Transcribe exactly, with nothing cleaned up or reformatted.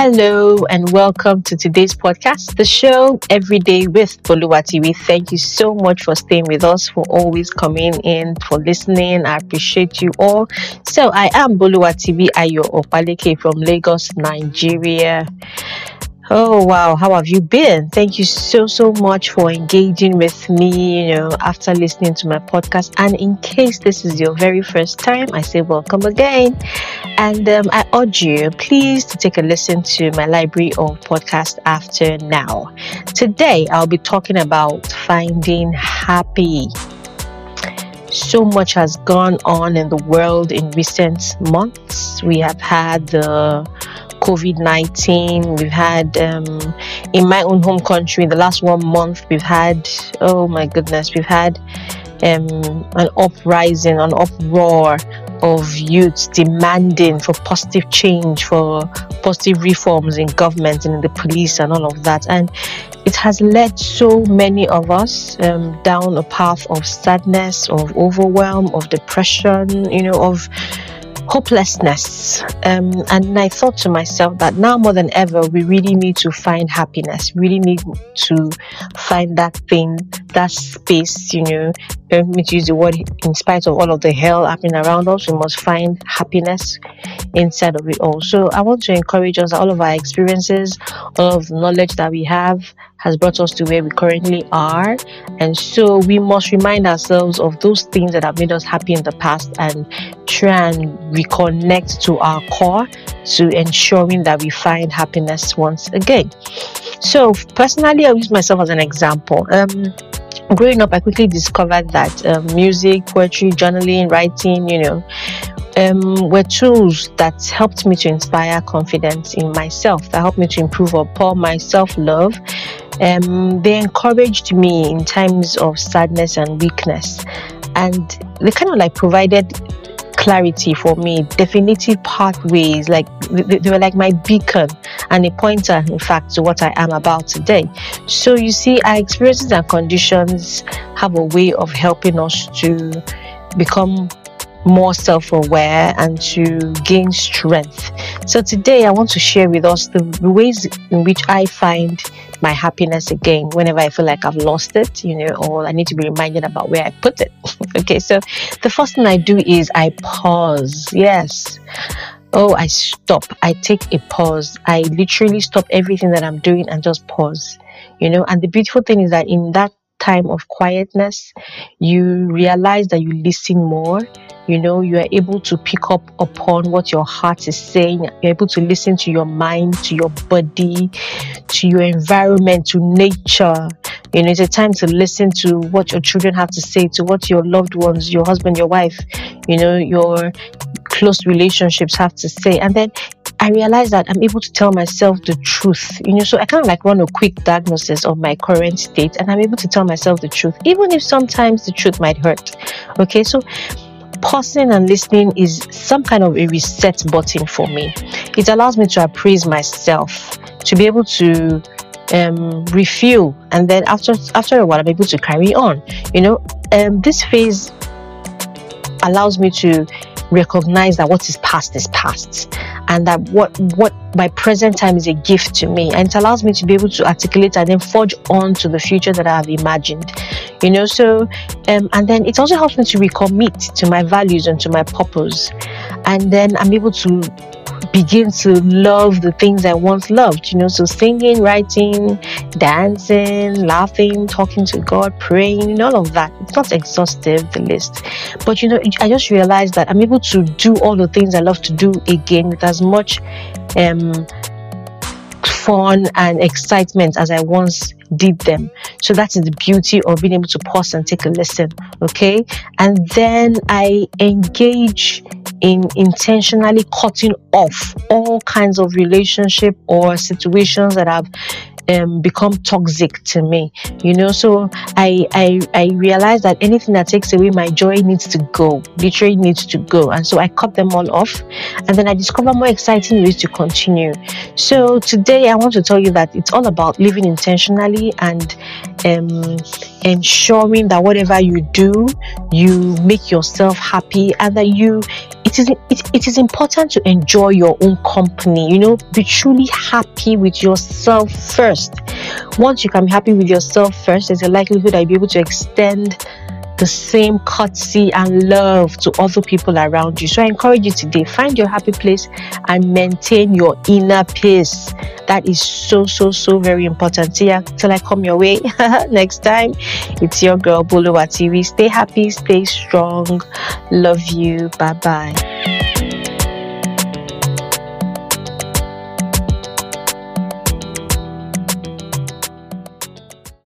Hello and welcome to today's podcast, the show Every Day with Boluwatiwi. Thank you so much for staying with us, for always coming in, for listening. I appreciate you all. So I am Boluwatiwi Ayo Opalike from Lagos, Nigeria. Oh wow, how have you been? Thank you so so much for engaging with me, you know, after listening to my podcast. And in case this is your very first time, I say welcome again. And um, I urge you please to take a listen to my library of podcasts after now. Today I'll be talking about finding happy. So much has gone on in the world in recent months. We have had the uh, COVID nineteen, we've had um, in my own home country in the last one month we've had oh my goodness we've had um, an uprising, an uproar of youths demanding for positive change, for positive reforms in government and in the police and all of that, and it has led so many of us um, down a path of sadness, of overwhelm, of depression, you know, of hopelessness. Um, and I thought to myself that now more than ever, we really need to find happiness, really need to find that thing, that space, you know, let me use the word, in spite of all of the hell happening around us, we must find happiness inside of it all. So I want to encourage us that all of our experiences, all of the knowledge that we have has brought us to where we currently are. And so we must remind ourselves of those things that have made us happy in the past and try and reconnect to our core to ensuring that we find happiness once again. So personally, I'll use myself as an example. Um, growing up, I quickly discovered that uh, music, poetry, journaling, writing, you know, um, were tools that helped me to inspire confidence in myself, that helped me to improve upon my self-love. Um, they encouraged me in times of sadness and weakness, and they kind of like provided clarity for me, definitive pathways, like they, they were like my beacon and a pointer, in fact, to what I am about today. So you see, our experiences and conditions have a way of helping us to become more self-aware and to gain strength. So today I want to share with us the ways in which I find my happiness again whenever I feel like I've lost it, you know, or I need to be reminded about where I put it. Okay, so the first thing I do is I pause. Yes. Oh, I stop. I take a pause. I literally stop everything that I'm doing and just pause, you know. And the beautiful thing is that in that time of quietness, you realize that you listen more. You know, you are able to pick up upon what your heart is saying. You're able to listen to your mind, to your body, to your environment, to nature. You know, it's a time to listen to what your children have to say, to what your loved ones, your husband, your wife, you know, your close relationships have to say. And then I realized that I'm able to tell myself the truth, you know, so I kind of like run a quick diagnosis of my current state, and I'm able to tell myself the truth, even if sometimes the truth might hurt. Okay, so pausing and listening is some kind of a reset button for me. It allows me to appraise myself, to be able to um, refuel, and then after after a while, I'm able to carry on. You know, um, this phase allows me to recognize that what is past is past, and that what what my present time is a gift to me, and it allows me to be able to articulate and then forge on to the future that I have imagined, you know. So um, and then it also helps me to recommit to my values and to my purpose, and then I'm able to begin to love the things I once loved, you know. So singing, writing, dancing, laughing, talking to God, praying, all of that. It's not exhaustive, the list, but you know, I just realized that I'm able to do all the things I love to do again with as much um fun and excitement as I once did them. So that is the beauty of being able to pause and take a listen. Okay, and then I engage in intentionally cutting off all kinds of relationship or situations that have um, become toxic to me, you know. So I, I I realize that anything that takes away my joy needs to go, literally needs to go, and so I cut them all off, and then I discover more exciting ways to continue. So today I want to tell you that it's all about living intentionally and um ensuring that whatever you do, you make yourself happy, and that you it is it, it is important to enjoy your own company. You know, be truly happy with yourself first. Once you can be happy with yourself first, there's a likelihood that you'll be able to extend the same courtesy and love to other people around you. So I encourage you today, find your happy place and maintain your inner peace. That is so, so, so very important. See ya till I come your way next time. It's your girl Boluwa T V. Stay happy, stay strong. Love you. Bye bye.